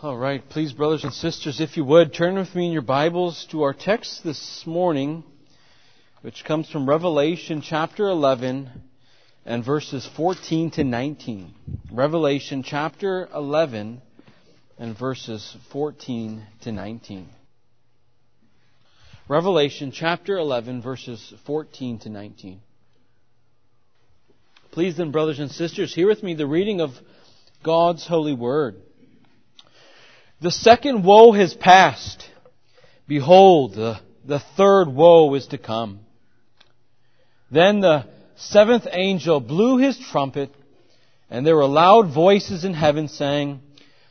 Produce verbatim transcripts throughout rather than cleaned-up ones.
All right, please, brothers and sisters, if you would, turn with me in your Bibles to our text this morning, which comes from Revelation chapter eleven and verses fourteen to nineteen. Revelation chapter eleven and verses fourteen to nineteen. Revelation chapter eleven, verses fourteen to nineteen. Please then, brothers and sisters, hear with me the reading of God's holy word. The second woe has passed. Behold, the, the third woe is to come. Then the seventh angel blew his trumpet, and there were loud voices in heaven saying,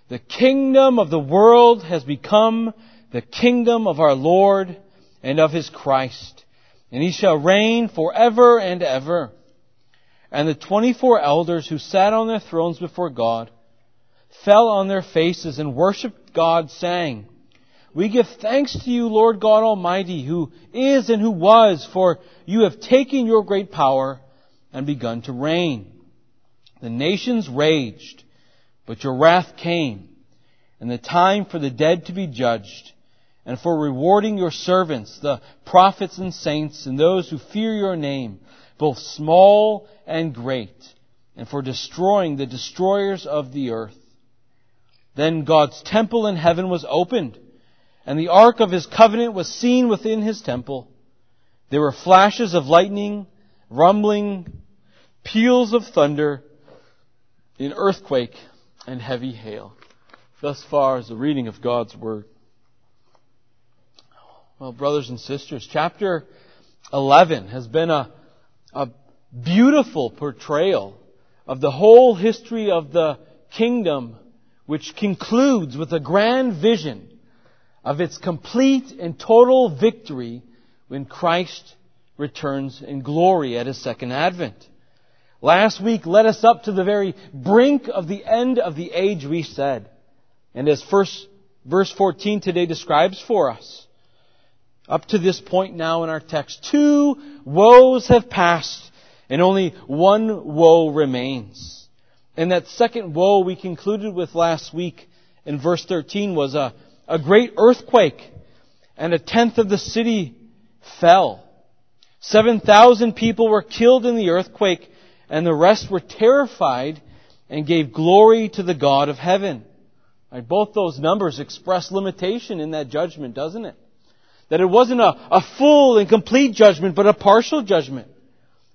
"The kingdom of the world has become the kingdom of our Lord and of His Christ, and He shall reign forever and ever." And the twenty-four elders who sat on their thrones before God fell on their faces and worshipped God, saying, "We give thanks to you, Lord God Almighty, who is and who was, for you have taken your great power and begun to reign. The nations raged, but your wrath came, and the time for the dead to be judged, and for rewarding your servants, the prophets and saints, and those who fear your name, both small and great, and for destroying the destroyers of the earth." Then God's temple in heaven was opened, and the ark of His covenant was seen within His temple. There were flashes of lightning, rumbling, peals of thunder, an earthquake, and heavy hail. Thus far is the reading of God's word. Well, brothers and sisters, chapter eleven has been a, a beautiful portrayal of the whole history of the kingdom, which concludes with a grand vision of its complete and total victory when Christ returns in glory at His second advent. Last week led us up to the very brink of the end of the age, we said. And as first, verse fourteen today describes for us, up to this point now in our text, two woes have passed and only one woe remains. And that second woe we concluded with last week in verse thirteen was a, a great earthquake, and a tenth of the city fell. seven thousand people were killed in the earthquake, and the rest were terrified and gave glory to the God of heaven. Right, both those numbers express limitation in that judgment, doesn't it? That it wasn't a, a full and complete judgment, but a partial judgment,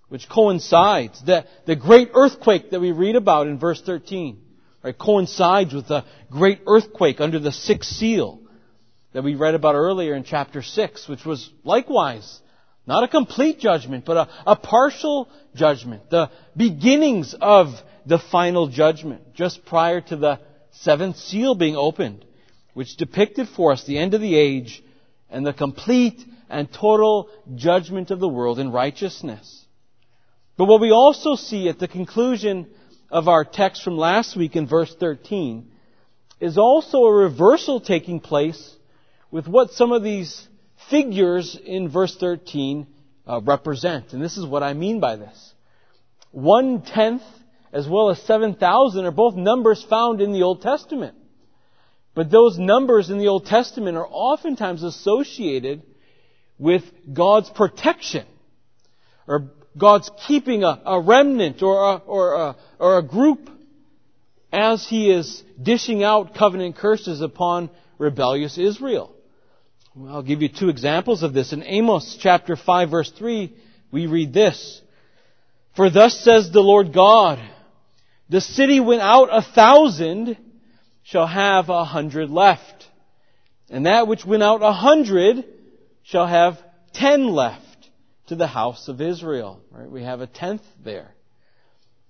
which coincides, the, the great earthquake that we read about in verse thirteen, right, coincides with the great earthquake under the sixth seal that we read about earlier in chapter six, which was likewise not a complete judgment, but a, a partial judgment, the beginnings of the final judgment, just prior to the seventh seal being opened, which depicted for us the end of the age and the complete and total judgment of the world in righteousness. But what we also see at the conclusion of our text from last week in verse thirteen is also a reversal taking place with what some of these figures in verse thirteen uh, represent. And this is what I mean by this. One-tenth as well as seven thousand are both numbers found in the Old Testament. But those numbers in the Old Testament are oftentimes associated with God's protection, or God's keeping a, a remnant or a, or, a, or a group as He is dishing out covenant curses upon rebellious Israel. Well, I'll give you two examples of this. In Amos chapter five, verse three, we read this: "For thus says the Lord God, the city without a thousand shall have a hundred left, and that which without a hundred shall have ten left, to the house of Israel." Right? We have a tenth there.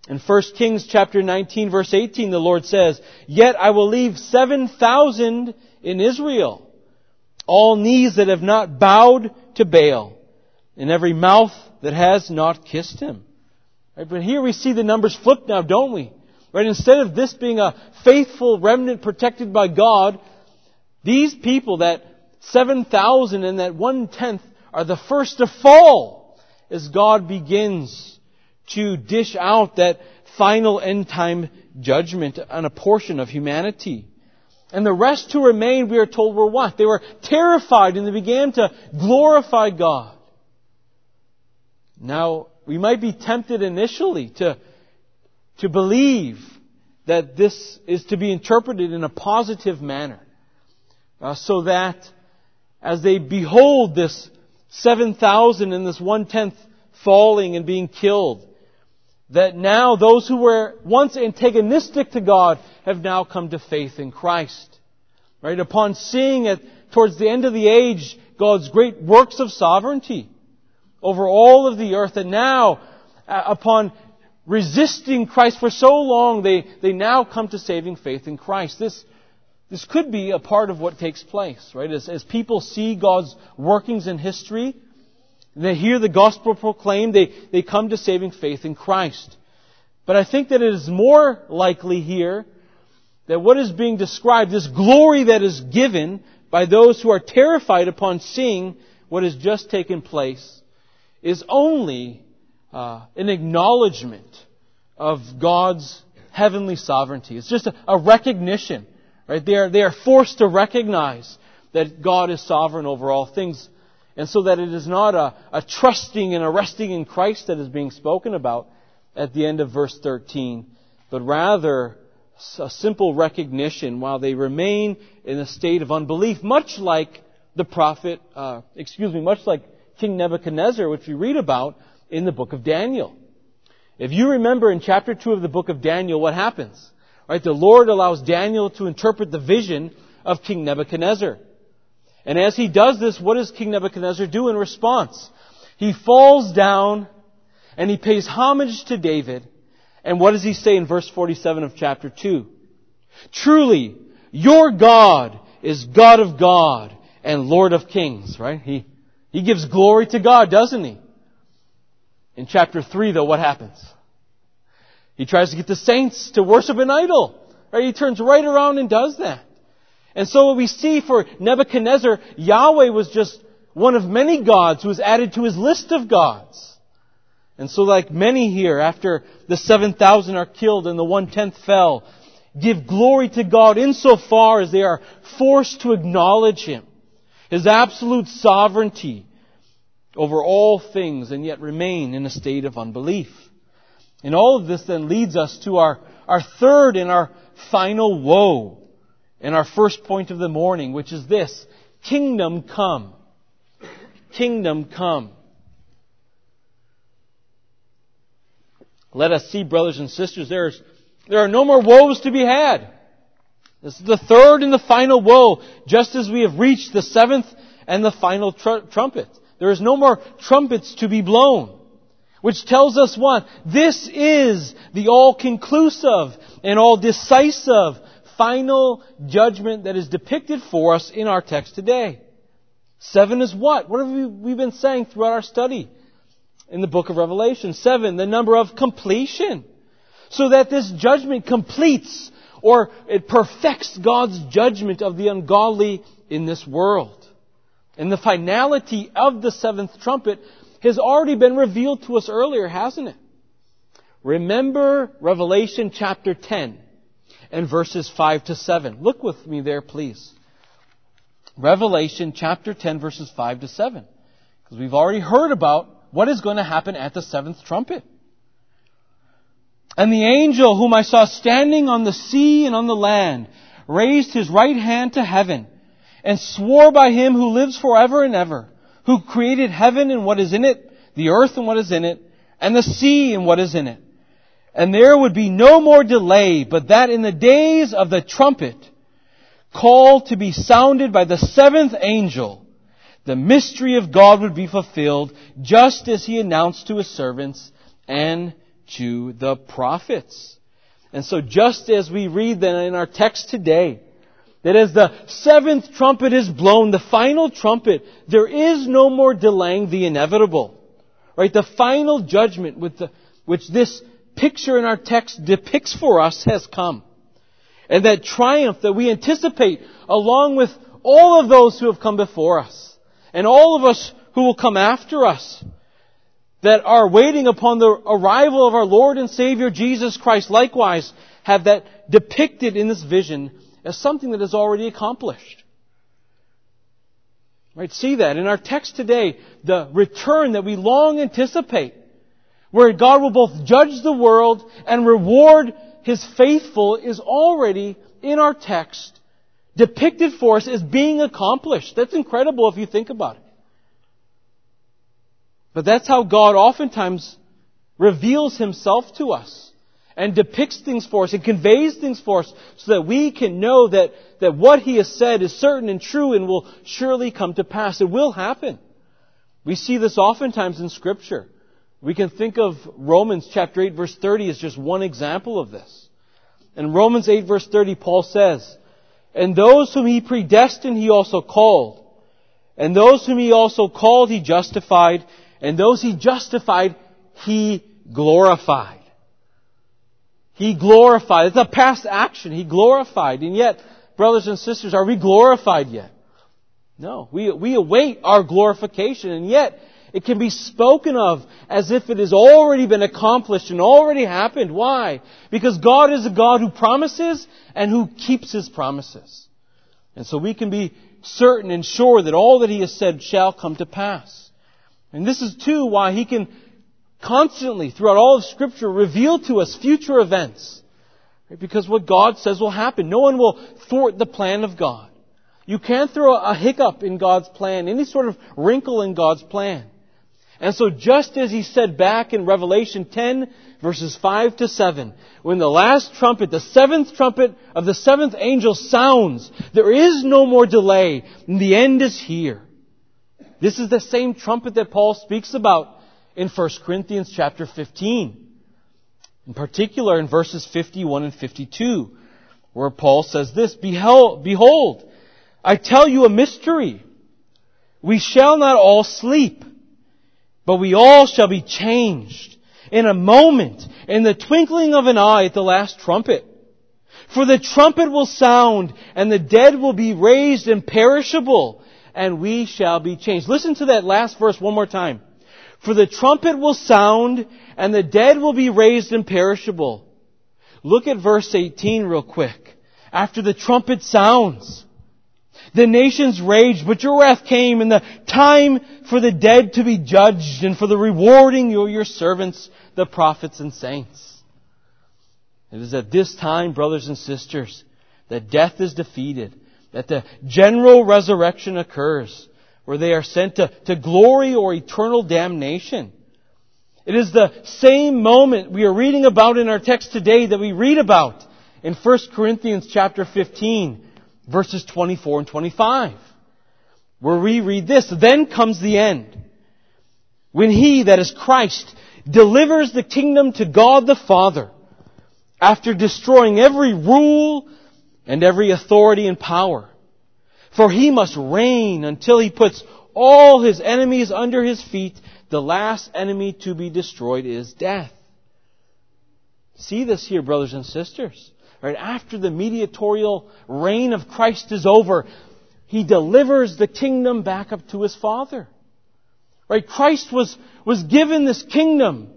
In First Kings chapter nineteen, verse eighteen, the Lord says, "Yet I will leave seven thousand in Israel, all knees that have not bowed to Baal, and every mouth that has not kissed him." Right? But here we see the numbers flipped now, don't we? Right? Instead of this being a faithful remnant protected by God, these people, that seven thousand and that one-tenth, are the first to fall as God begins to dish out that final end time judgment on a portion of humanity. And the rest who remained, we are told, were what? They were terrified and they began to glorify God. Now, we might be tempted initially to, to believe that this is to be interpreted in a positive manner. Uh, so that as they behold this seven thousand and this one-tenth falling and being killed, that now those who were once antagonistic to God have now come to faith in Christ. Right? Upon seeing at towards the end of the age God's great works of sovereignty over all of the earth, and now uh, upon resisting Christ for so long, they, they now come to saving faith in Christ. This, this could be a part of what takes place, right? As, as people see God's workings in history, they hear the gospel proclaimed, they, they come to saving faith in Christ. But I think that it is more likely here that what is being described, this glory that is given by those who are terrified upon seeing what has just taken place, is only uh, an acknowledgement of God's heavenly sovereignty. It's just a, a recognition, right? They are, they are forced to recognize that God is sovereign over all things. And so that it is not a, a trusting and a resting in Christ that is being spoken about at the end of verse thirteen, but rather a simple recognition while they remain in a state of unbelief, much like the prophet, uh, excuse me, much like King Nebuchadnezzar, which we read about in the book of Daniel. If you remember in chapter two of the book of Daniel, what happens? Right? The Lord allows Daniel to interpret the vision of King Nebuchadnezzar. And as he does this, what does King Nebuchadnezzar do in response? He falls down and he pays homage to David. And what does he say in verse forty-seven of chapter two? Truly, your God is God of God and Lord of kings. Right? He He gives glory to God, doesn't he? In chapter three, though, what happens? He tries to get the saints to worship an idol. Right? He turns right around and does that. And so what we see for Nebuchadnezzar, Yahweh was just one of many gods who was added to his list of gods. And so like many here, after the seven thousand are killed and the one-tenth fell, give glory to God insofar as they are forced to acknowledge Him. His absolute sovereignty over all things, and yet remain in a state of unbelief. And all of this then leads us to our, our third and our final woe, and our first point of the morning, which is this: kingdom come. Kingdom come. Let us see, brothers and sisters, there's, there are no more woes to be had. This is the third and the final woe, just as we have reached the seventh and the final tr- trumpet. There is no more trumpets to be blown, which tells us what? This is the all-conclusive and all-decisive final judgment that is depicted for us in our text today. Seven is what? What have we been saying throughout our study in the book of Revelation? Seven, the number of completion. So that this judgment completes, or it perfects, God's judgment of the ungodly in this world. And the finality of the seventh trumpet has already been revealed to us earlier, hasn't it? Remember Revelation chapter ten and verses five to seven. Look with me there, please. Revelation chapter ten, verses five to seven. Because we've already heard about what is going to happen at the seventh trumpet. And the angel whom I saw standing on the sea and on the land raised his right hand to heaven and swore by him who lives forever and ever, who created heaven and what is in it, the earth and what is in it, and the sea and what is in it. And there would be no more delay, but that in the days of the trumpet call to be sounded by the seventh angel, the mystery of God would be fulfilled, just as he announced to his servants and to the prophets. And so just as we read then in our text today, that as the seventh trumpet is blown, the final trumpet, there is no more delaying the inevitable. Right? The final judgment with the, which this picture in our text depicts for us has come. And that triumph that we anticipate along with all of those who have come before us and all of us who will come after us, that are waiting upon the arrival of our Lord and Savior Jesus Christ, likewise have that depicted in this vision as something that is already accomplished. Right? See that in our text today, the return that we long anticipate, where God will both judge the world and reward His faithful, is already in our text, depicted for us as being accomplished. That's incredible if you think about it. But that's how God oftentimes reveals Himself to us and depicts things for us and conveys things for us so that we can know that, that what He has said is certain and true and will surely come to pass. It will happen. We see this oftentimes in Scripture. We can think of Romans chapter eight verse thirty as just one example of this. In Romans eight verse thirty, Paul says, "And those whom He predestined, He also called. And those whom He also called, He justified. And those He justified, He glorified." He glorified. It's a past action. He glorified. And yet, brothers and sisters, are we glorified yet? No. We, we await our glorification. And yet, it can be spoken of as if it has already been accomplished and already happened. Why? Because God is a God who promises and who keeps His promises. And so we can be certain and sure that all that He has said shall come to pass. And this is, too, why He can constantly, throughout all of Scripture, reveal to us future events. Right? Because what God says will happen. No one will thwart the plan of God. You can't throw a hiccup in God's plan, any sort of wrinkle in God's plan. And so just as He said back in Revelation ten, verses five to seven, when the last trumpet, the seventh trumpet of the seventh angel sounds, there is no more delay, and the end is here. This is the same trumpet that Paul speaks about in First Corinthians chapter fifteen. In particular, in verses fifty-one and fifty-two, where Paul says this, "Behold, I tell you a mystery. We shall not all sleep, but we all shall be changed in a moment, in the twinkling of an eye at the last trumpet. For the trumpet will sound, and the dead will be raised imperishable, and we shall be changed." Listen to that last verse one more time. "For the trumpet will sound, and the dead will be raised imperishable." Look at verse eighteen real quick. "After the trumpet sounds, the nations raged, but your wrath came, and the time for the dead to be judged, and for the rewarding of your servants, the prophets and saints." It is at this time, brothers and sisters, that death is defeated, that the general resurrection occurs, where they are sent to, to glory or eternal damnation. It is the same moment we are reading about in our text today that we read about in First Corinthians chapter fifteen, verses twenty-four and twenty-five, where we read this, "Then comes the end, when He," that is Christ, "delivers the kingdom to God the Father, after destroying every rule and every authority and power. For He must reign until He puts all His enemies under His feet. The last enemy to be destroyed is death." See this here, brothers and sisters. Right after the mediatorial reign of Christ is over, He delivers the kingdom back up to His Father. Right, Christ was, was given this kingdom,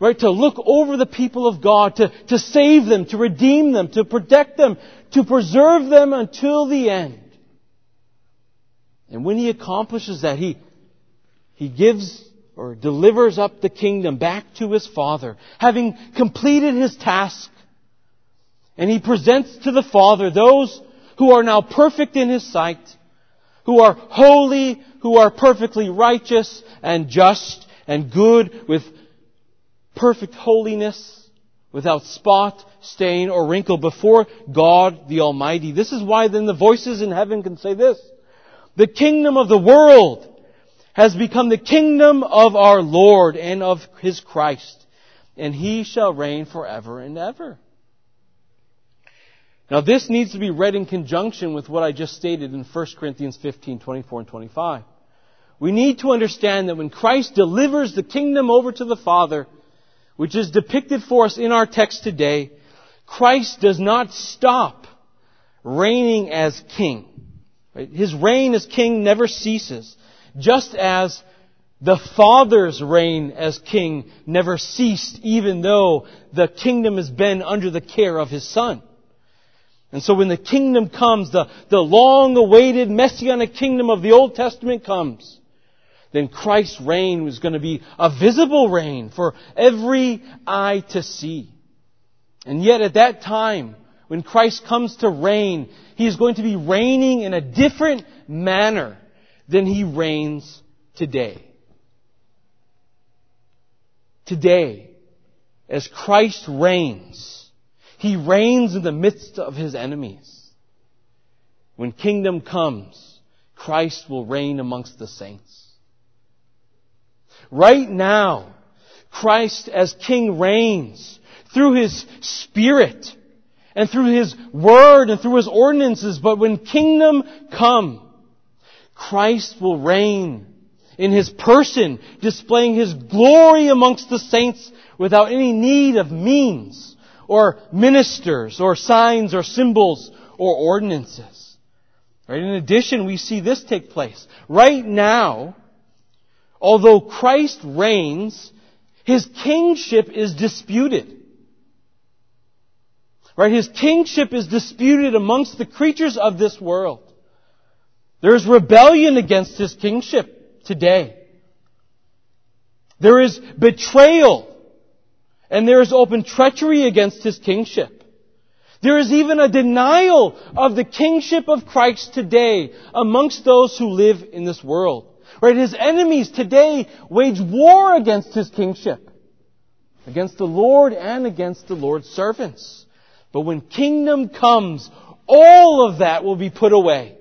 right, to look over the people of God, to, to save them, to redeem them, to protect them, to preserve them until the end. And when He accomplishes that, He, He gives or delivers up the kingdom back to His Father, having completed His task. And He presents to the Father those who are now perfect in His sight, who are holy, who are perfectly righteous and just and good, with perfect holiness, without spot, stain, or wrinkle, before God the Almighty. This is why then the voices in heaven can say this, "The kingdom of the world has become the kingdom of our Lord and of His Christ, and He shall reign forever and ever." Now this needs to be read in conjunction with what I just stated in First Corinthians fifteen, twenty-four and twenty-five. We need to understand that when Christ delivers the kingdom over to the Father, which is depicted for us in our text today, Christ does not stop reigning as king. Right? His reign as king never ceases, just as the Father's reign as king never ceased, even though the kingdom has been under the care of His Son. And so when the kingdom comes, the, the long-awaited messianic kingdom of the Old Testament comes, then Christ's reign was going to be a visible reign for every eye to see. And yet at that time, when Christ comes to reign, He is going to be reigning in a different manner than He reigns today. Today, as Christ reigns, He reigns in the midst of His enemies. When kingdom comes, Christ will reign amongst the saints. Right now, Christ as King reigns through His Spirit and through His Word and through His ordinances. But when kingdom come, Christ will reign in His person, displaying His glory amongst the saints without any need of means or ministers or signs or symbols or ordinances. Right? In addition, we see this take place. Right now, although Christ reigns, His kingship is disputed. Right? His kingship is disputed amongst the creatures of this world. There is rebellion against His kingship today. There is betrayal. And there is open treachery against His kingship. There is even a denial of the kingship of Christ today amongst those who live in this world. Right? His enemies today wage war against His kingship, against the Lord and against the Lord's servants. But when kingdom comes, all of that will be put away.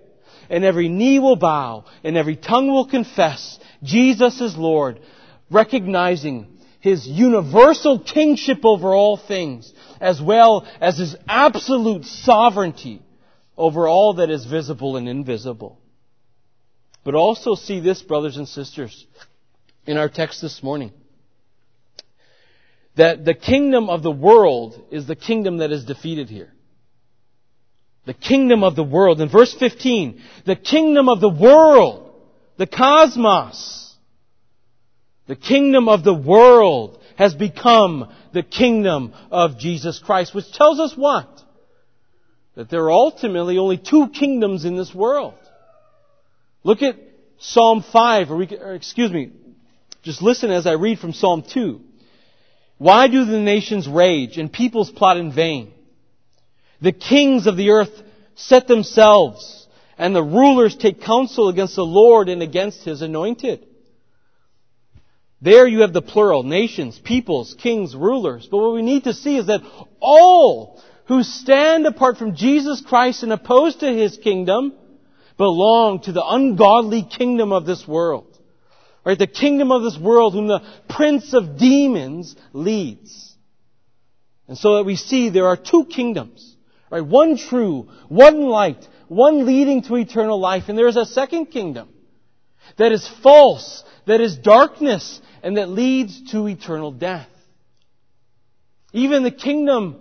And every knee will bow and every tongue will confess Jesus is Lord, recognizing His universal kingship over all things, as well as His absolute sovereignty over all that is visible and invisible. But also see this, brothers and sisters, in our text this morning, that the kingdom of the world is the kingdom that is defeated here. The kingdom of the world. In verse fifteen, the kingdom of the world, the cosmos, the kingdom of the world has become the kingdom of Jesus Christ, which tells us what? That there are ultimately only two kingdoms in this world. Look at Psalm five, or, we, or excuse me, just listen as I read from Psalm two. Why do the nations rage and peoples plot in vain? The kings of the earth set themselves, and the rulers take counsel against the Lord and against His anointed. There you have the plural, nations, peoples, kings, rulers. But what we need to see is that all who stand apart from Jesus Christ and opposed to His kingdom belong to the ungodly kingdom of this world. Right? The kingdom of this world whom the prince of demons leads. And so that we see there are two kingdoms. Right? One true, one light, one leading to eternal life. And there is a second kingdom that is false, that is darkness, and that leads to eternal death. Even the kingdom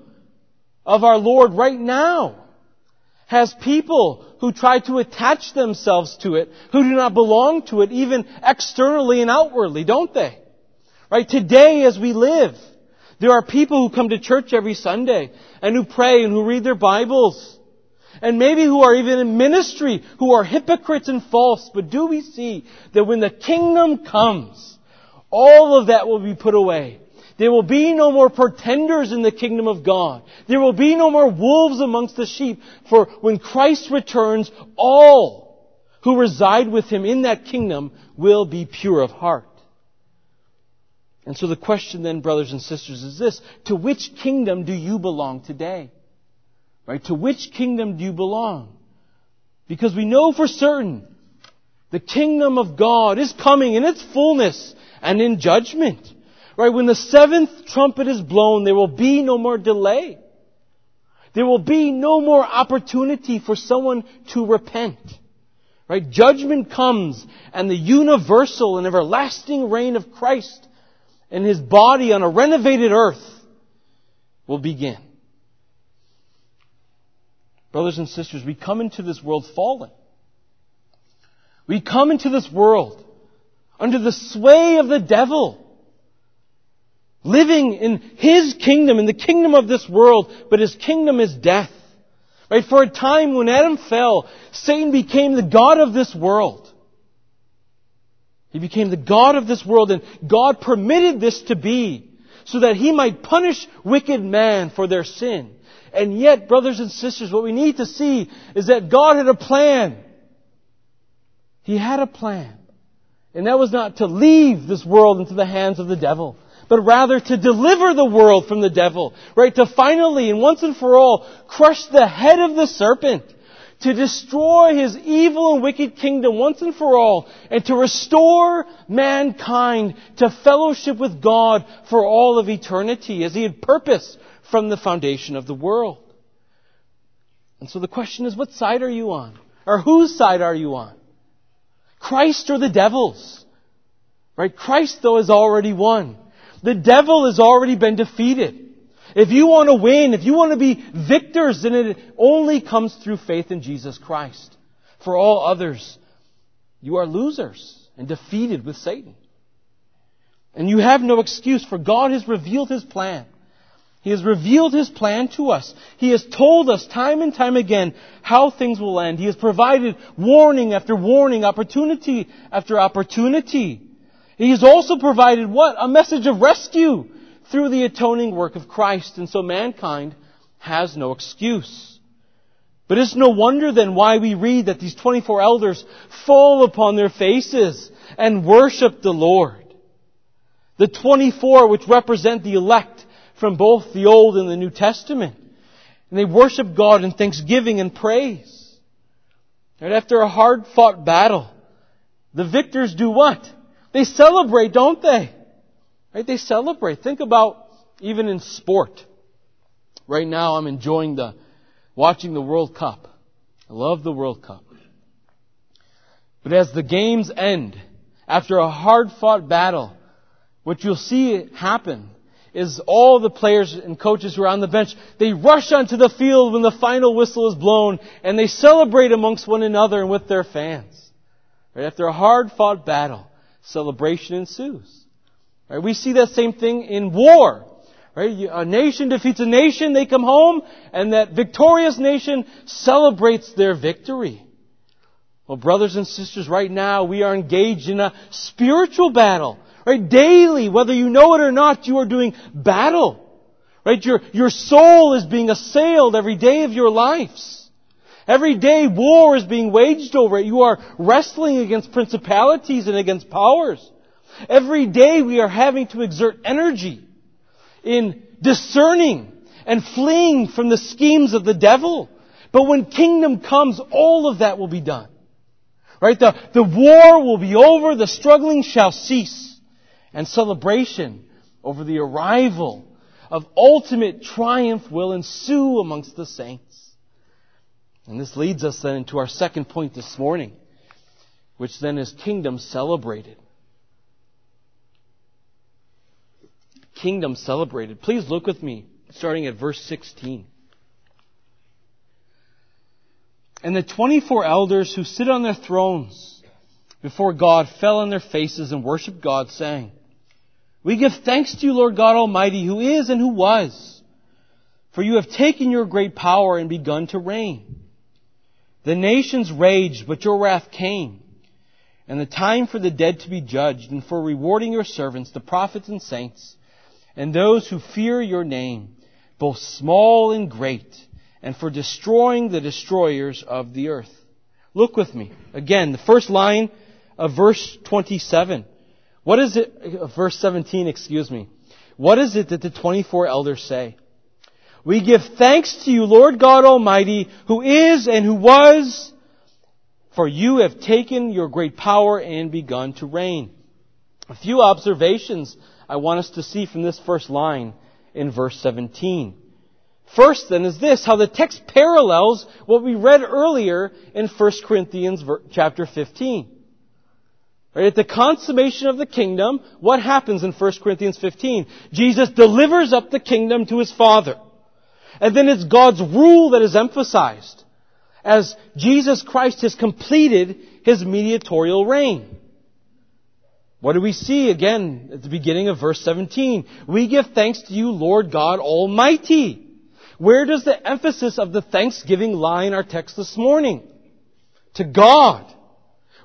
of our Lord right now has people who try to attach themselves to it, who do not belong to it, even externally and outwardly, don't they? Right? Today, as we live, there are people who come to church every Sunday and who pray and who read their Bibles, and maybe who are even in ministry, who are hypocrites and false. But do we see that when the kingdom comes, all of that will be put away? There will be no more pretenders in the kingdom of God. There will be no more wolves amongst the sheep. For when Christ returns, all who reside with Him in that kingdom will be pure of heart. And so the question then, brothers and sisters, is this. To which kingdom do you belong today? Right? To which kingdom do you belong? Because we know for certain the kingdom of God is coming in its fullness and in judgment. Right, when the seventh trumpet is blown, there will be no more delay. There will be no more opportunity for someone to repent. Right, judgment comes and the universal and everlasting reign of Christ and His body on a renovated earth will begin. Brothers and sisters, we come into this world fallen. We come into this world under the sway of the devil, living in his kingdom, in the kingdom of this world, but his kingdom is death. Right? For a time when Adam fell, Satan became the god of this world. He became the god of this world, and God permitted this to be so that He might punish wicked man for their sin. And yet, brothers and sisters, what we need to see is that God had a plan. He had a plan. And that was not to leave this world into the hands of the devil, but rather to deliver the world from the devil, right? To finally and once and for all crush the head of the serpent, to destroy his evil and wicked kingdom once and for all, and to restore mankind to fellowship with God for all of eternity, as He had purposed from the foundation of the world. And so the question is, what side are you on? Or whose side are you on? Christ or the devil's? Right? Christ, though, has already won. The devil has already been defeated. If you want to win, if you want to be victors, then it only comes through faith in Jesus Christ. For all others, you are losers and defeated with Satan. And you have no excuse, for God has revealed His plan. He has revealed His plan to us. He has told us time and time again how things will end. He has provided warning after warning, opportunity after opportunity. He has also provided what? A message of rescue through the atoning work of Christ. And so mankind has no excuse. But it's no wonder then why we read that these twenty-four elders fall upon their faces and worship the Lord. The twenty-four, which represent the elect from both the Old and the New Testament. And they worship God in thanksgiving and praise. And after a hard-fought battle, the victors do what? They celebrate, don't they? Right? They celebrate. Think about even in sport. Right now I'm enjoying the watching the World Cup. I love the World Cup. But as the games end, after a hard-fought battle, what you'll see happen is all the players and coaches who are on the bench, they rush onto the field when the final whistle is blown, and they celebrate amongst one another and with their fans. Right? After a hard-fought battle, celebration ensues. Right? We see that same thing in war. Right? A nation defeats a nation, they come home, and that victorious nation celebrates their victory. Well, brothers and sisters, right now we are engaged in a spiritual battle. Right? Daily, whether you know it or not, you are doing battle. Right? Your, your soul is being assailed every day of your lives. Every day war is being waged over it. You are wrestling against principalities and against powers. Every day we are having to exert energy in discerning and fleeing from the schemes of the devil. But when kingdom comes, all of that will be done. Right? The, the war will be over, the struggling shall cease. And celebration over the arrival of ultimate triumph will ensue amongst the saints. And this leads us then into our second point this morning, which then is kingdom celebrated. Kingdom celebrated. Please look with me, starting at verse sixteen. And the twenty-four elders who sit on their thrones before God fell on their faces and worshiped God, saying, "We give thanks to You, Lord God Almighty, who is and who was. For You have taken Your great power and begun to reign. The nations raged, but Your wrath came, and the time for the dead to be judged, and for rewarding Your servants, the prophets and saints, and those who fear Your name, both small and great, and for destroying the destroyers of the earth." Look with me. Again, the first line of verse twenty-seven. What is it, verse seventeen, excuse me. What is it that the twenty-four elders say? "We give thanks to You, Lord God Almighty, who is and who was, for You have taken Your great power and begun to reign." A few observations I want us to see from this first line in verse seventeen. First, then, is this, how the text parallels what we read earlier in First Corinthians chapter fifteen. Right, at the consummation of the kingdom, what happens in First Corinthians fifteen? Jesus delivers up the kingdom to His Father. And then it's God's rule that is emphasized, as Jesus Christ has completed His mediatorial reign. What do we see again at the beginning of verse seventeen? "We give thanks to You, Lord God Almighty." Where does the emphasis of the thanksgiving lie in our text this morning? To God.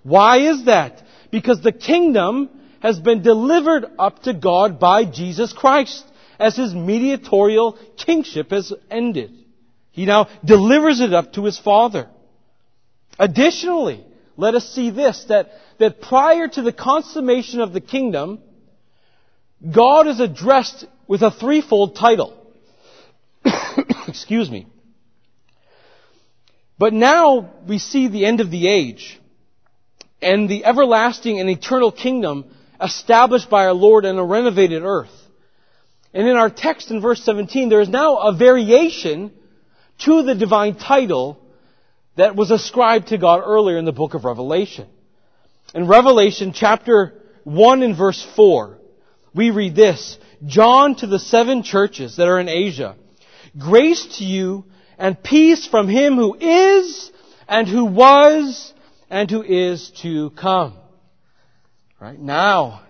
Why is that? Because the kingdom has been delivered up to God by Jesus Christ as His mediatorial kingship has ended. He now delivers it up to His Father. Additionally, let us see this, that, that prior to the consummation of the kingdom, God is addressed with a threefold title. Excuse me. But now we see the end of the age and the everlasting and eternal kingdom established by our Lord in a renovated earth. And in our text in verse seventeen, there is now a variation to the divine title that was ascribed to God earlier in the book of Revelation. In Revelation chapter one and verse four, we read this, John to the seven churches that are in Asia, grace to you and peace from Him who is and who was and who is to come. Right now,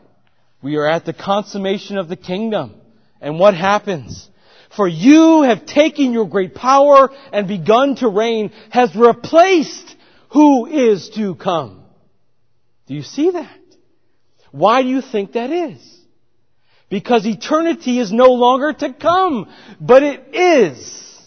we are at the consummation of the kingdom. And what happens? For you have taken your great power and begun to reign, has replaced who is to come. Do you see that? Why do you think that is? Because eternity is no longer to come, but it is.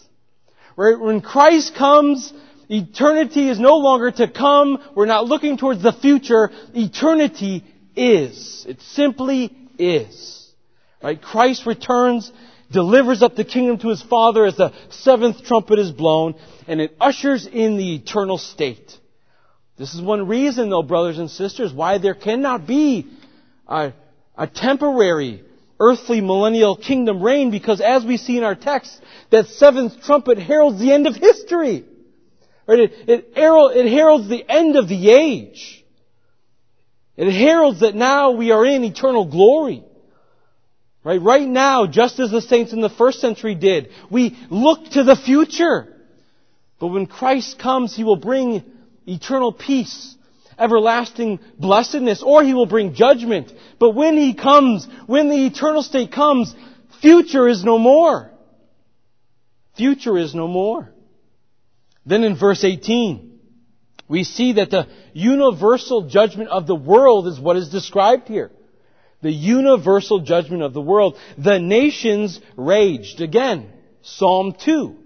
Right? When Christ comes, eternity is no longer to come. We're not looking towards the future. Eternity is. It simply is. Right? Christ returns, delivers up the kingdom to His Father as the seventh trumpet is blown, and it ushers in the eternal state. This is one reason, though, brothers and sisters, why there cannot be a, a temporary earthly millennial kingdom reign, because as we see in our text, that seventh trumpet heralds the end of history. Right? It, it, herald, it heralds the end of the age. It heralds that now we are in eternal glory. Right? Right now, just as the saints in the first century did, we look to the future. But when Christ comes, He will bring eternal peace, everlasting blessedness, or He will bring judgment. But when He comes, when the eternal state comes, future is no more. Future is no more. Then in verse eighteen, we see that the universal judgment of the world is what is described here. The universal judgment of the world. The nations raged. Again, Psalm two.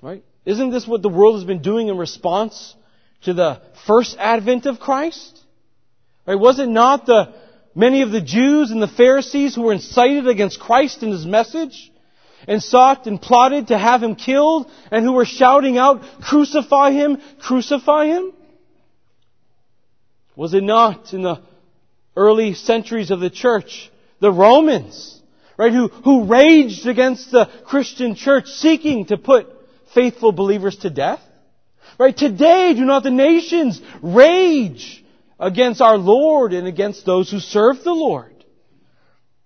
Right? Isn't this what the world has been doing in response to the first advent of Christ? Right? Was it not the many of the Jews and the Pharisees who were incited against Christ and His message and sought and plotted to have Him killed and who were shouting out, "Crucify Him! Crucify Him!" Was it not in the early centuries of the church, the Romans, right, who, who raged against the Christian church seeking to put faithful believers to death? Right, today do not the nations rage against our Lord and against those who serve the Lord?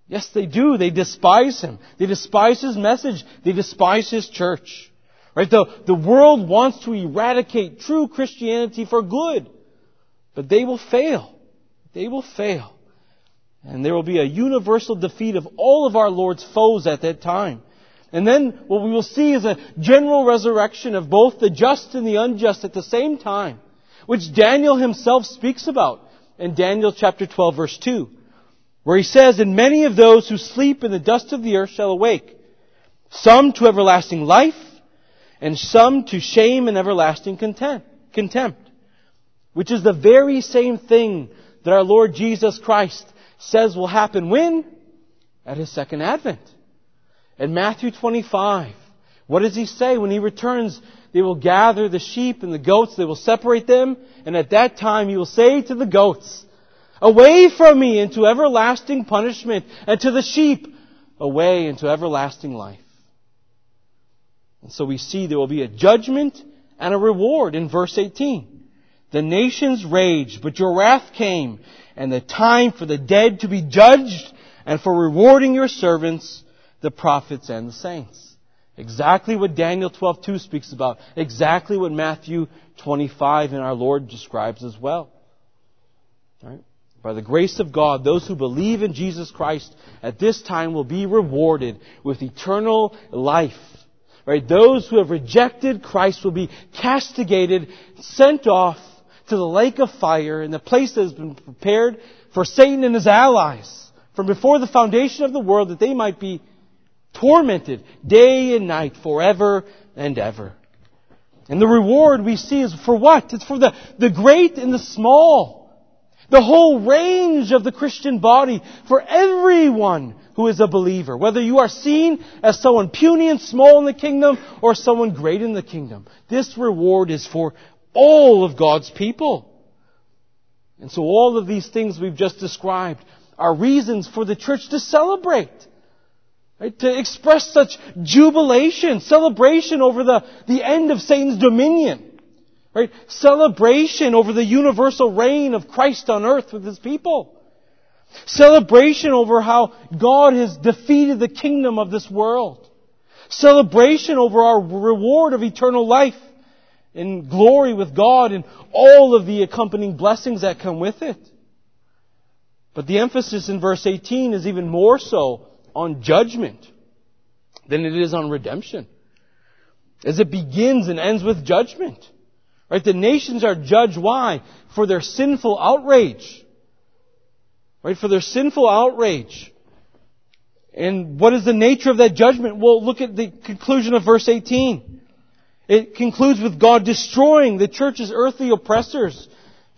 Yes, they do. They despise Him. They despise His message. They despise His church. Right, the, the world wants to eradicate true Christianity for good, but they will fail. They will fail. And there will be a universal defeat of all of our Lord's foes at that time. And then what we will see is a general resurrection of both the just and the unjust at the same time, which Daniel himself speaks about in Daniel chapter twelve, verse two, where he says, "And many of those who sleep in the dust of the earth shall awake, some to everlasting life, and some to shame and everlasting contempt," which is the very same thing that our Lord Jesus Christ says will happen when? At His second advent. In Matthew twenty-five, what does He say? When He returns, they will gather the sheep and the goats, they will separate them, and at that time He will say to the goats, "Away from me into everlasting punishment, and to the sheep, away into everlasting life." And so we see there will be a judgment and a reward in verse eighteen. The nations raged, but your wrath came, and the time for the dead to be judged, and for rewarding your servants, the prophets and the saints. Exactly what Daniel twelve two speaks about. Exactly what Matthew twenty-five and our Lord describes as well. Right? By the grace of God, those who believe in Jesus Christ at this time will be rewarded with eternal life Right? Those who have rejected Christ will be castigated, sent off to the lake of fire, in the place that has been prepared for Satan and his allies from before the foundation of the world, that they might be tormented day and night forever and ever. And the reward we see is for what? It's for the, the great and the small. The whole range of the Christian body, for everyone who is a believer. Whether you are seen as someone puny and small in the kingdom or someone great in the kingdom. This reward is for all of God's people. And so all of these things we've just described are reasons for the church to celebrate. Right? To express such jubilation, celebration over the, the end of Satan's dominion. Right? Celebration over the universal reign of Christ on earth with His people. Celebration over how God has defeated the kingdom of this world. Celebration over our reward of eternal life in glory with God and all of the accompanying blessings that come with it. But the emphasis in verse eighteen is even more so on judgment than it is on redemption, as it begins and ends with judgment. Right? The nations are judged. Why? For their sinful outrage. Right? For their sinful outrage. And what is the nature of that judgment? Well, look at the conclusion of verse eighteen. It concludes with God destroying the church's earthly oppressors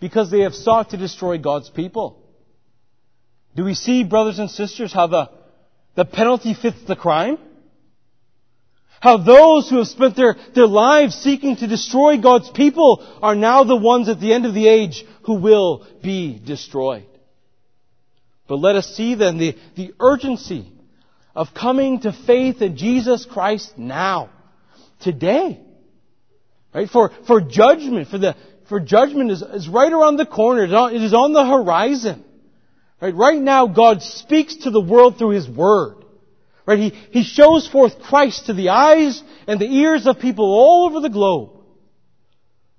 because they have sought to destroy God's people. Do we see, brothers and sisters, how the The penalty fits the crime? How those who have spent their, their lives seeking to destroy God's people are now the ones at the end of the age who will be destroyed. But let us see then the, the urgency of coming to faith in Jesus Christ now, today. Right? For, for judgment, for the, for judgment is, is right around the corner. It is on, it is on the horizon. Right? Right now, God speaks to the world through His Word. Right? He, he shows forth Christ to the eyes and the ears of people all over the globe.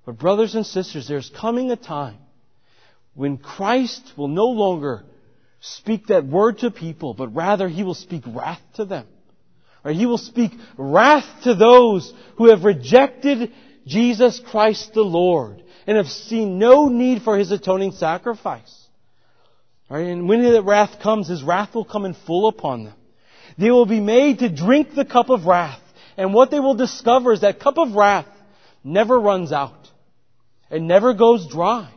But brothers and sisters, there's coming a time when Christ will no longer speak that Word to people, but rather He will speak wrath to them. Right? He will speak wrath to those who have rejected Jesus Christ the Lord and have seen no need for His atoning sacrifice. Right? And when the wrath comes, His wrath will come in full upon them. They will be made to drink the cup of wrath. And what they will discover is that cup of wrath never runs out. It never goes dry.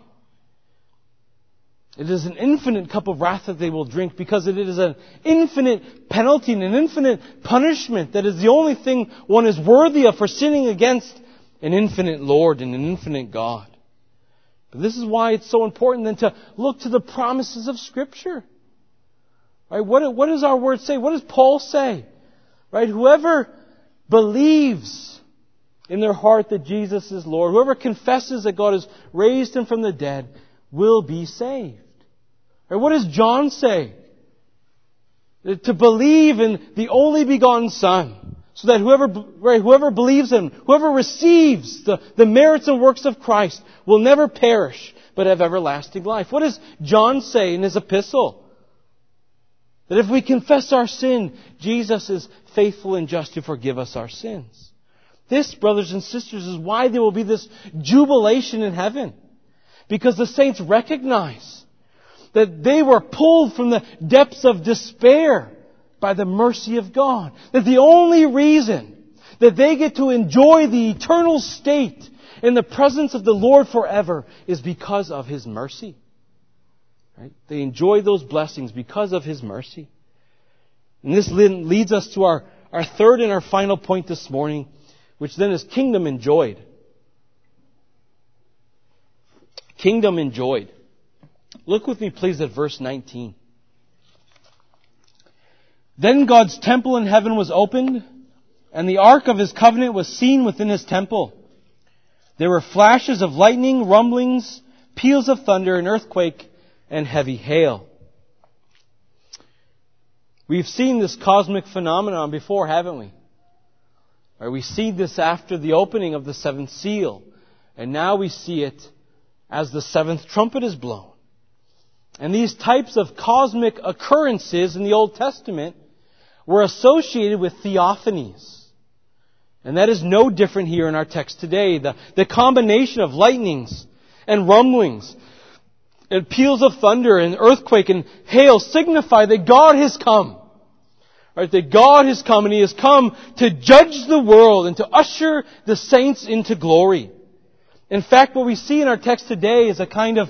It is an infinite cup of wrath that they will drink, because it is an infinite penalty and an infinite punishment that is the only thing one is worthy of for sinning against an infinite Lord and an infinite God. But this is why it's so important then to look to the promises of Scripture. Right? What, what does our Word say? What does Paul say? Right? Whoever believes in their heart that Jesus is Lord, whoever confesses that God has raised Him from the dead, will be saved. Right? What does John say? To believe in the only begotten Son, so that whoever, right, whoever believes in, whoever receives the, the merits and works of Christ will never perish, but have everlasting life. What does John say in his epistle? That if we confess our sin, Jesus is faithful and just to forgive us our sins. This, brothers and sisters, is why there will be this jubilation in heaven. Because the saints recognize that they were pulled from the depths of despair by the mercy of God. That the only reason that they get to enjoy the eternal state in the presence of the Lord forever is because of His mercy. Right? They enjoy those blessings because of His mercy. And this leads us to our, our third and our final point this morning, which then is kingdom enjoyed. Kingdom enjoyed. Look with me, please, at verse nineteen. Then God's temple in heaven was opened, and the ark of His covenant was seen within His temple. There were flashes of lightning, rumblings, peals of thunder, an earthquake, and heavy hail. We've seen this cosmic phenomenon before, haven't we? Right, we see this after the opening of the seventh seal, and now we see it as the seventh trumpet is blown. And these types of cosmic occurrences in the Old Testament were associated with theophanies. And that is no different here in our text today. The, the combination of lightnings and rumblings and peals of thunder and earthquake and hail signify that God has come. Right? That God has come, and He has come to judge the world and to usher the saints into glory. In fact, what we see in our text today is a kind of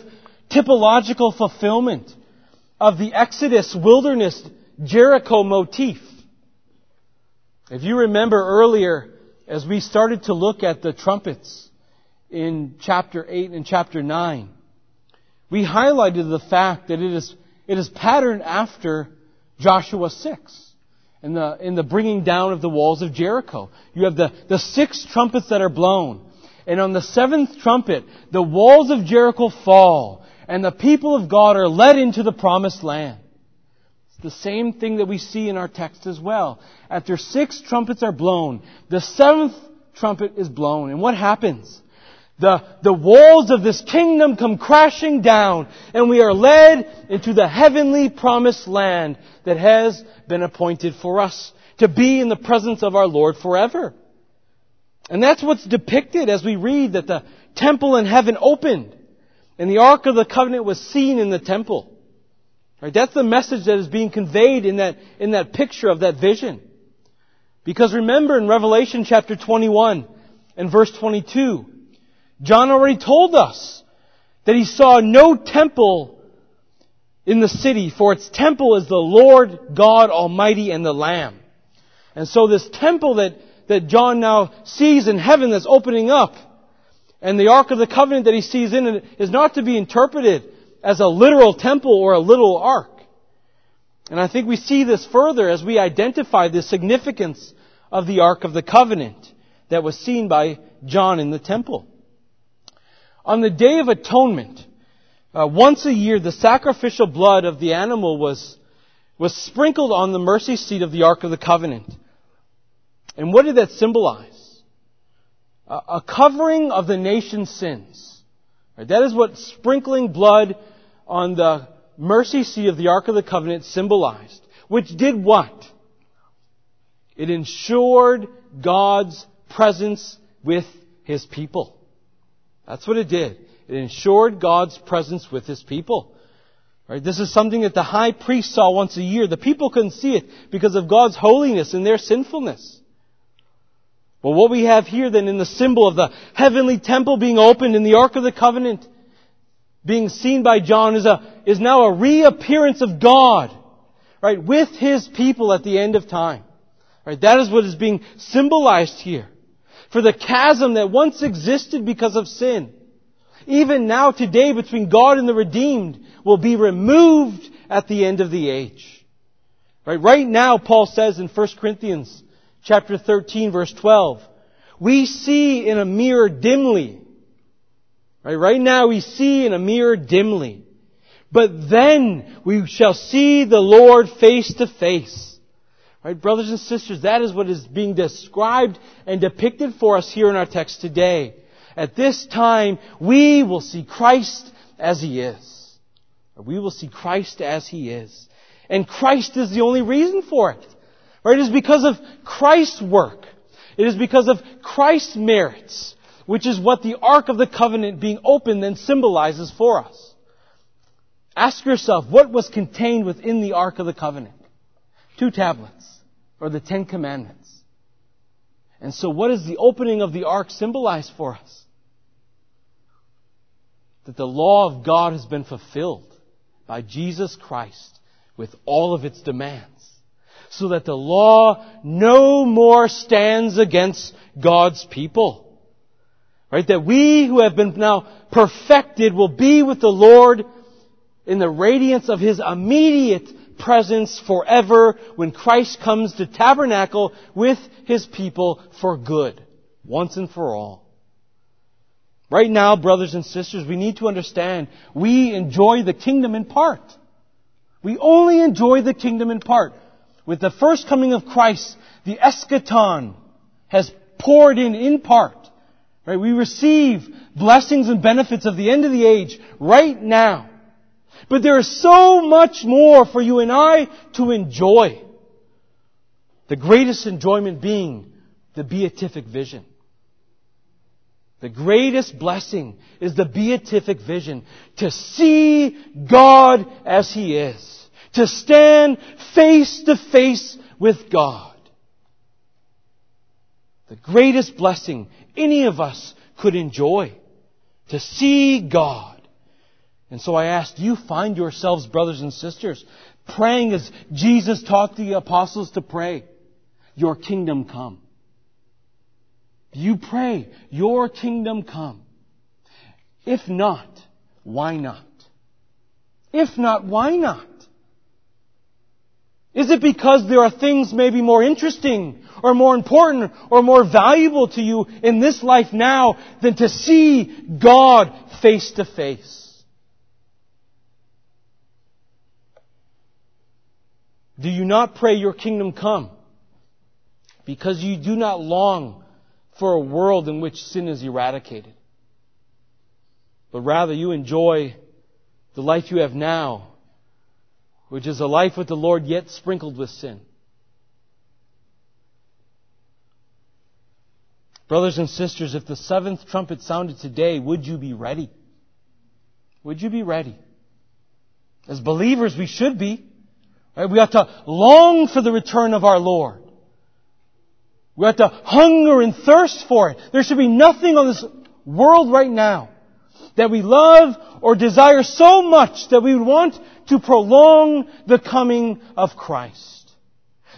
typological fulfillment of the Exodus wilderness Jericho motif. If you remember earlier, as we started to look at the trumpets in chapter eight and chapter nine, we highlighted the fact that it is it is patterned after Joshua six and the in the bringing down of the walls of Jericho. You have the, the six trumpets that are blown. And on the seventh trumpet, the walls of Jericho fall, and the people of God are led into the promised land. It's the same thing that we see in our text as well. After six trumpets are blown, the seventh trumpet is blown. And what happens? The, the walls of this kingdom come crashing down, and we are led into the heavenly promised land that has been appointed for us to be in the presence of our Lord forever. And that's what's depicted as we read that the temple in heaven opened and the Ark of the Covenant was seen in the temple. Right? That's the message that is being conveyed in that, in that picture of that vision. Because remember in Revelation chapter twenty-one and verse twenty-two, John already told us that he saw no temple in the city, for its temple is the Lord God Almighty and the Lamb. And so this temple that that John now sees in heaven that's opening up, and the Ark of the Covenant that he sees in it is not to be interpreted as a literal temple or a literal ark. And I think we see this further as we identify the significance of the Ark of the Covenant that was seen by John in the temple. On the Day of Atonement, uh, once a year the sacrificial blood of the animal was, was sprinkled on the mercy seat of the Ark of the Covenant. And what did that symbolize? A covering of the nation's sins. That is what sprinkling blood on the mercy seat of the Ark of the Covenant symbolized. Which did what? It ensured God's presence with His people. That's what it did. It ensured God's presence with His people. Right? This is something that the high priest saw once a year. The people couldn't see it because of God's holiness and their sinfulness. Well, what we have here then in the symbol of the heavenly temple being opened and the Ark of the Covenant being seen by John is a is now a reappearance of God, right, with His people at the end of time. Right, that is what is being symbolized here. For the chasm that once existed because of sin, even now today between God and the redeemed, will be removed at the end of the age. Right, right now Paul says in First Corinthians chapter thirteen, verse twelve. We see in a mirror dimly. Right, right now we see in a mirror dimly. But then we shall see the Lord face to face. Right, brothers and sisters, that is what is being described and depicted for us here in our text today. At this time, we will see Christ as He is. We will see Christ as He is. And Christ is the only reason for it. Right? It is because of Christ's work. It is because of Christ's merits, which is what the Ark of the Covenant being opened then symbolizes for us. Ask yourself, what was contained within the Ark of the Covenant? Two tablets, or the Ten Commandments. And so what does the opening of the Ark symbolize for us? That the law of God has been fulfilled by Jesus Christ with all of its demands. So that the law no more stands against God's people. Right? That we who have been now perfected will be with the Lord in the radiance of His immediate presence forever when Christ comes to tabernacle with His people for good, once and for all. Right now, brothers and sisters, we need to understand we enjoy the kingdom in part. We only enjoy the kingdom in part. With the first coming of Christ, the eschaton has poured in in part. Right? We receive blessings and benefits of the end of the age right now. But there is so much more for you and I to enjoy. The greatest enjoyment being the beatific vision. The greatest blessing is the beatific vision. To see God as He is. To stand face to face with God. The greatest blessing any of us could enjoy. To see God. And so I ask, do you find yourselves, brothers and sisters, praying as Jesus taught the apostles to pray? Your kingdom come. You pray, your kingdom come. If not, why not? If not, why not? Is it because there are things maybe more interesting or more important or more valuable to you in this life now than to see God face to face? Do you not pray your kingdom come because you do not long for a world in which sin is eradicated, but rather you enjoy the life you have now, which is a life with the Lord yet sprinkled with sin? Brothers and sisters, if the seventh trumpet sounded today, would you be ready? Would you be ready? As believers, we should be. Right? We ought to long for the return of our Lord. We ought to hunger and thirst for it. There should be nothing on this world right now that we love or desire so much that we would want to prolong the coming of Christ.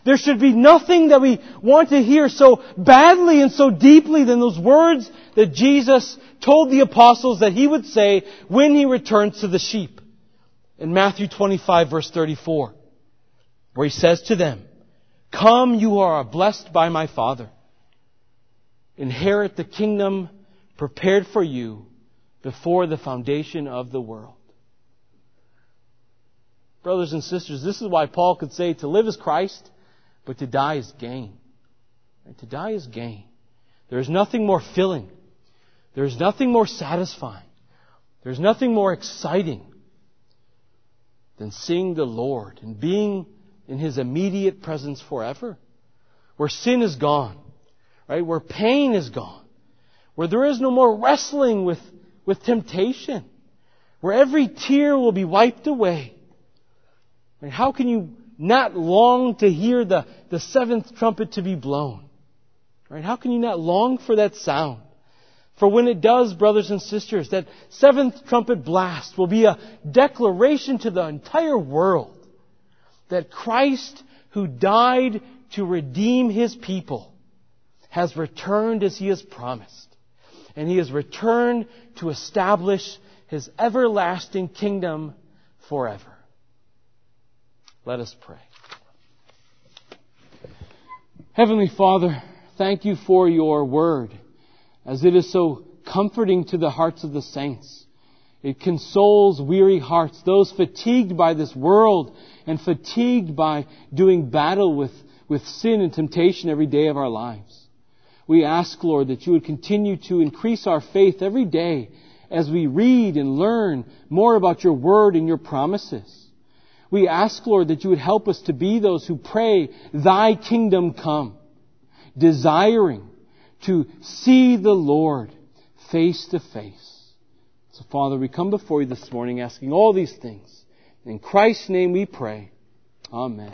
There should be nothing that we want to hear so badly and so deeply than those words that Jesus told the apostles that He would say when He returns to the sheep. In Matthew twenty-five, verse thirty-four, where He says to them, "Come, you are blessed by my Father. Inherit the kingdom prepared for you before the foundation of the world." Brothers and sisters, this is why Paul could say to live is Christ, but to die is gain. And to die is gain. There is nothing more filling. There is nothing more satisfying. There is nothing more exciting than seeing the Lord and being in His immediate presence forever. Where sin is gone. Right? Where pain is gone. Where there is no more wrestling with, with temptation. Where every tear will be wiped away. I mean, how can you not long to hear the, the seventh trumpet to be blown? Right? How can you not long for that sound? For when it does, brothers and sisters, that seventh trumpet blast will be a declaration to the entire world that Christ, who died to redeem His people, has returned as He has promised. And He has returned to establish His everlasting kingdom forever. Let us pray. Heavenly Father, thank You for Your Word, as it is so comforting to the hearts of the saints. It consoles weary hearts, those fatigued by this world and fatigued by doing battle with, with sin and temptation every day of our lives. We ask, Lord, that You would continue to increase our faith every day as we read and learn more about Your Word and Your promises. We ask, Lord, that You would help us to be those who pray, Thy kingdom come, desiring to see the Lord face to face. So, Father, we come before You this morning asking all these things. In Christ's name we pray. Amen.